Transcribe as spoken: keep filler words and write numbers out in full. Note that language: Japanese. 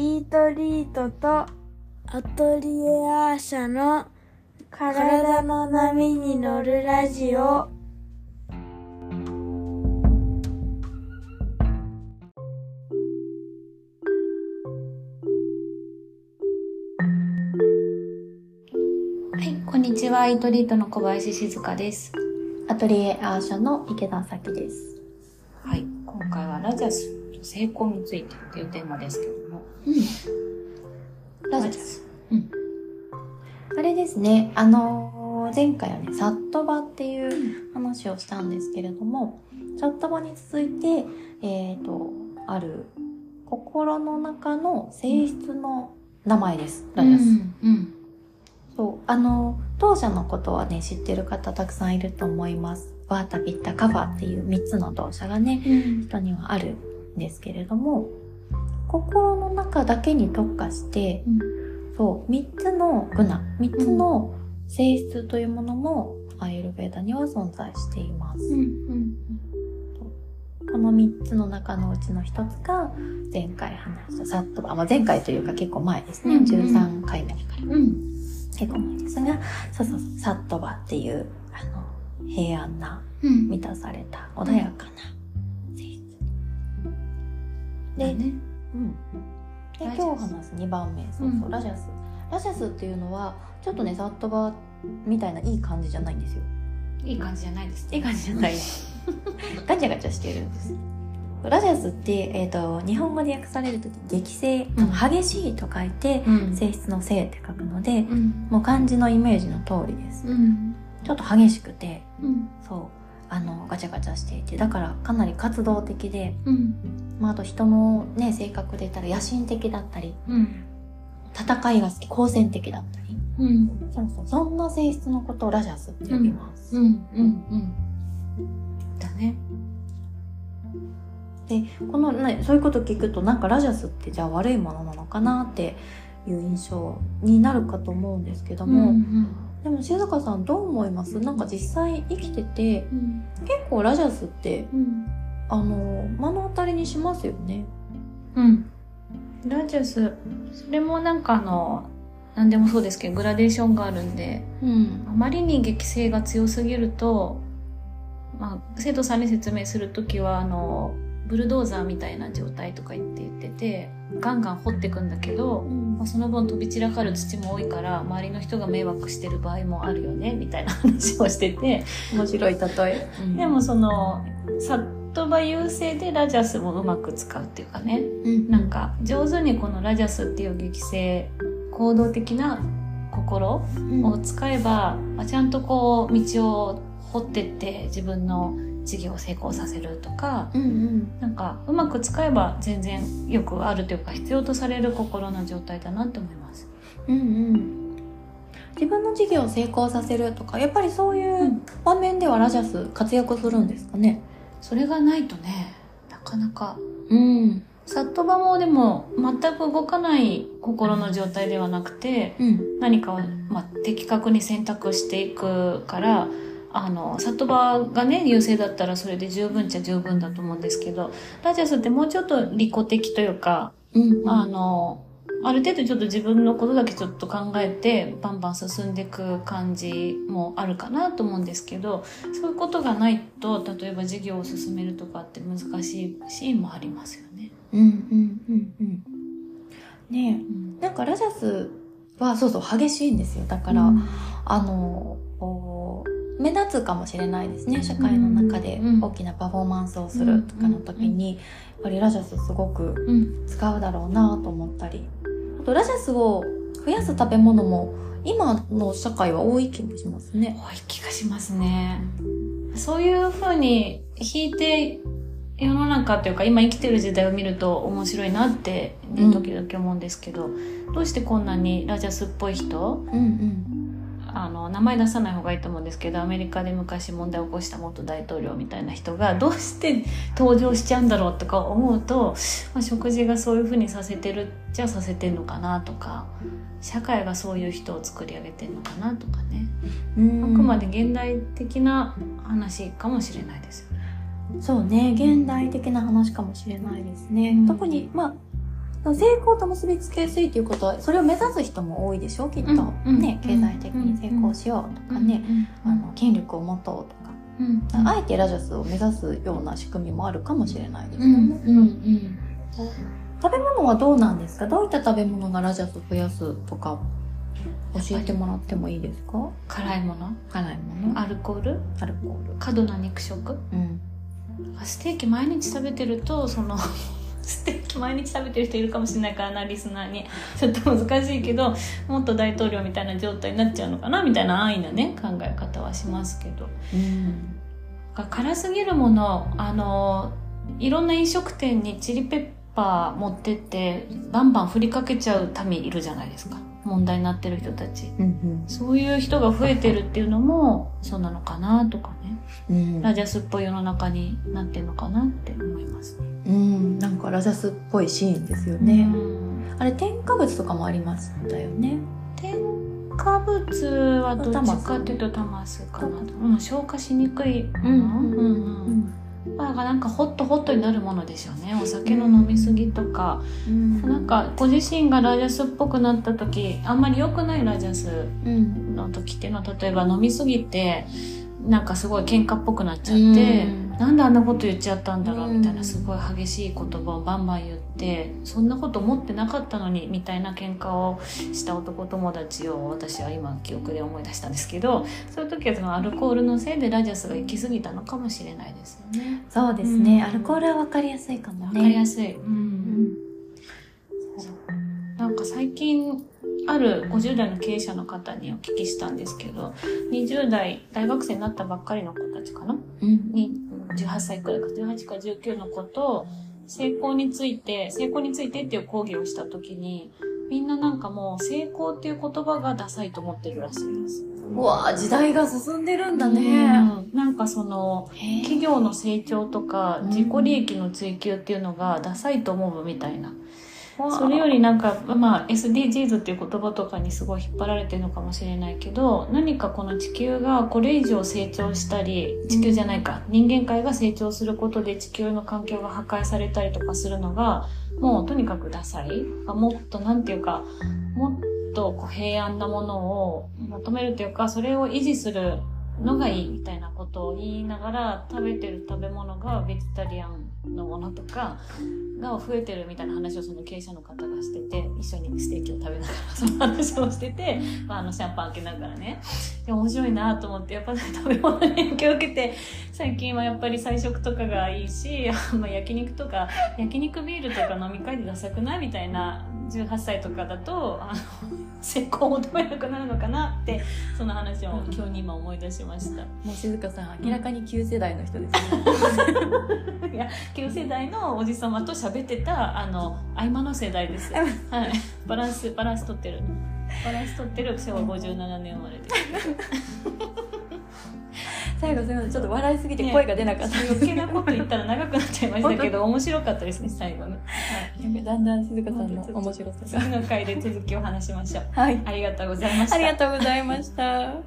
イートリートとアトリエアー社の体の波に乗るラジオ。はい、こんにちは。イートリートの小林静香です。アトリエアー社の池田咲です。はい、今回はラジャスの成功についてというテーマですけども、うん、ラジャス、うん、あれですね、あのー、前回はねサットバっていう話をしたんですけれども、サットバに続いて、えーと、ある心の中の性質の名前です、うん、ラジャス、うんうん、そう、あの当社のことはね知ってる方たくさんいると思います。ワータピッタカファっていうみっつの当社がね、うん、人にはあるんですけれども、心の中だけに特化して、うん、そうみっつのグナ、みっつの性質というものもアイルベーダには存在しています、うんうん、このみっつの中のうちのひとつが前回話したサットバ、まあ、前回というか結構前ですね、うんうん、じゅうさんかいめだから、うん、結構前ですが、そうそうそう、サットバっていうあの平安な、うん、満たされた穏やかな性質、うん、で、ね、うん、で今日話すにばんめ、そうそう、うん、ラジャス、ラジャスっていうのはちょっとねサットバみたいないい感じじゃないんですよ。いい感じじゃないです、ね、いい感じじゃないガチャガチャしてるんです。ラジャスって、えー、と日本語で訳されるとき激性、うん、激しいと書いて、うん、性質の性って書くので、うん、もう漢字のイメージの通りです、うん、ちょっと激しくて、うん、そうあのガチャガチャしていて、だからかなり活動的で、うん、まあ、あと人の、ね、性格で言ったら野心的だったり、うん、戦いが好き、好戦的だったり、うん、そうそう、そんな性質のことをラジャスって呼びます、うんうんうんうん、だね。でこのね、そういうこと聞くとなんかラジャスってじゃあ悪いものなのかなっていう印象になるかと思うんですけども、うんうん、でも静香さんどう思います？なんか実際生きてて、うん、結構ラジャスって、うん、あの目の当たりにしますよね。うん、ラジャス、それもなんかあの何でもそうですけどグラデーションがあるんで、うん、あまりに激性が強すぎると、まあ、生徒さんに説明するときはあのブルドーザーみたいな状態とか言って言ってて、ガンガン掘ってくんだけど、うんまあ、その分飛び散らかる土も多いから周りの人が迷惑してる場合もあるよねみたいな話をしてて、面白い例え、うん、でもそのサットバ優勢でラジャスもうまく使うっていうかね、うん、なんか上手にこのラジャスっていう激性行動的な心を使えば、うんまあ、ちゃんとこう道を掘ってって自分の事業を成功させるとか、うんうん、なんかうまく使えば全然よくあるというか必要とされる心の状態だなって思います、うんうん、自分の事業を成功させるとかやっぱりそういう場面ではラジャス活躍するんですかね、うん、それがないとねなかなか、うん、サットバもでも全く動かない心の状態ではなくて、うん、何かを、まあ、的確に選択していくから、うんあのサットバがね優勢だったらそれで十分っちゃ十分だと思うんですけど、ラジャスってもうちょっと利己的というか、うんうん、あのある程度ちょっと自分のことだけちょっと考えてバンバン進んでいく感じもあるかなと思うんですけど、そういうことがないと例えば事業を進めるとかって難しいシーンもありますよね。うんうんうんうん。ねえ、なんかラジャスはそうそう激しいんですよ。だから、うん、あの目立つかもしれないですね、社会の中で大きなパフォーマンスをするとかの時にやっぱりラジャスすごく使うだろうなと思ったり、あとラジャスを増やす食べ物も今の社会は多い気もしますね。多い気がしますね。そういう風に引いて世の中というか今生きてる時代を見ると面白いなって、ね、時々思うんですけど、うん、どうしてこんなにラジャスっぽい人、うんうんあの名前出さない方がいいと思うんですけど、アメリカで昔問題を起こした元大統領みたいな人がどうして登場しちゃうんだろうとか思うと、まあ、食事がそういう風にさせてるじゃあさせてんのかなとか、社会がそういう人を作り上げてんのかなとかね、うんあくまで現代的な話かもしれないですよね。そうね、現代的な話かもしれないですね、うん、特にまあ成功と結びつけやすいということはそれを目指す人も多いでしょうきっと、うんね、経済的に成功しようとかね、うん、あの権力を持とうとか、うん、あえてラジャスを目指すような仕組みもあるかもしれないですよね、うんうんうん、食べ物はどうなんですか？どういった食べ物がラジャスを増やすとか教えてもらってもいいですか？辛いもの、辛いもの、アルコール、アルコール、過度な肉食、うん、ステーキ毎日食べてるとそのステーキ毎日食べてる人いるかもしれないからな、リスナーにちょっと難しいけどもっと大統領みたいな状態になっちゃうのかなみたいな安易なね考え方はしますけど、うん、辛すぎるもの、あのいろんな飲食店にチリペッパー持ってってバンバン振りかけちゃう民いるじゃないですか、問題になってる人たち、うんうん、そういう人が増えてるっていうのもそうなのかなとかね、うん、ラジャスっぽい世の中になってるのかなって思いますね、うん、なんかラジャスっぽいシーンですよね、うん、あれ添加物とかもありますんだよね。添加物はどっちかっていうとタマスかな、うん、消化しにくいもの、まあ、なんかホットホットになるものでしょうね。お酒の飲みすぎとか、うん、なんかご自身がラジャスっぽくなった時、あんまり良くないラジャスの時っていうのは、例えば飲みすぎてなんかすごい喧嘩っぽくなっちゃって、うん、なんであんなこと言っちゃったんだろうみたいな、すごい激しい言葉をバンバン言って、そんなこと思ってなかったのにみたいな喧嘩をした男友達を私は今記憶で思い出したんですけど、そういう時はそのアルコールのせいでラジャスが行き過ぎたのかもしれないですよね。そうですね、うん、アルコールは分かりやすいかもね。分かりやすい、うんうん、そう、なんか最近あるごじゅう代の経営者の方にお聞きしたんですけど、にじゅう代大学生になったばっかりの子たちかな、うん、にじゅうはっさいくらいかじゅうはちかじゅうきゅうの子と成功について成功についてっていう講義をした時に、みんななんかもう成功っていう言葉がダサいと思ってるらしいです。うわ、時代が進んでるんだね、うん、なんかその企業の成長とか自己利益の追求っていうのがダサいと思うみたいな、それよりなんか、まあ、エスディージーズ っていう言葉とかにすごい引っ張られてるのかもしれないけど、何かこの地球がこれ以上成長したり、地球じゃないか、人間界が成長することで地球の環境が破壊されたりとかするのがもうとにかくダサい、もっとなんていうか、もっとこう平安なものを求めるというか、それを維持するのがいいみたいなことを言いながら、食べてる食べ物がベジタリアンのものとかが増えてるみたいな話をその経営者の方がしてて、一緒にステーキを食べながらその話をしてて、まあ、あのシャンパン開けながらね、で面白いなと思って、やっぱり食べ物に影響を受けて、最近はやっぱり菜食とかがいいし、まあ、焼肉とか焼肉ビールとか飲み会でダサくないみたいな、じゅうはっさいとかだとあの成功を求めなくなるのかなって、その話を今日に今思い出しました。もう静香さん明らかに旧世代の人ですね。いや、旧世代のおじさまと喋ってたあの合間の世代です、はい、バランスバランス取ってるバランス取ってる、昭和ごじゅうななねん生まれです。最後すみません、ちょっと笑いすぎて声が出なかった、ね、余計なこと言ったら長くなっちゃいましたけど面白かったですね、最後の、はい、だんだん静香さんの面白さが、次の回で続きを話しましょう。はい、ありがとうございました。ありがとうございました。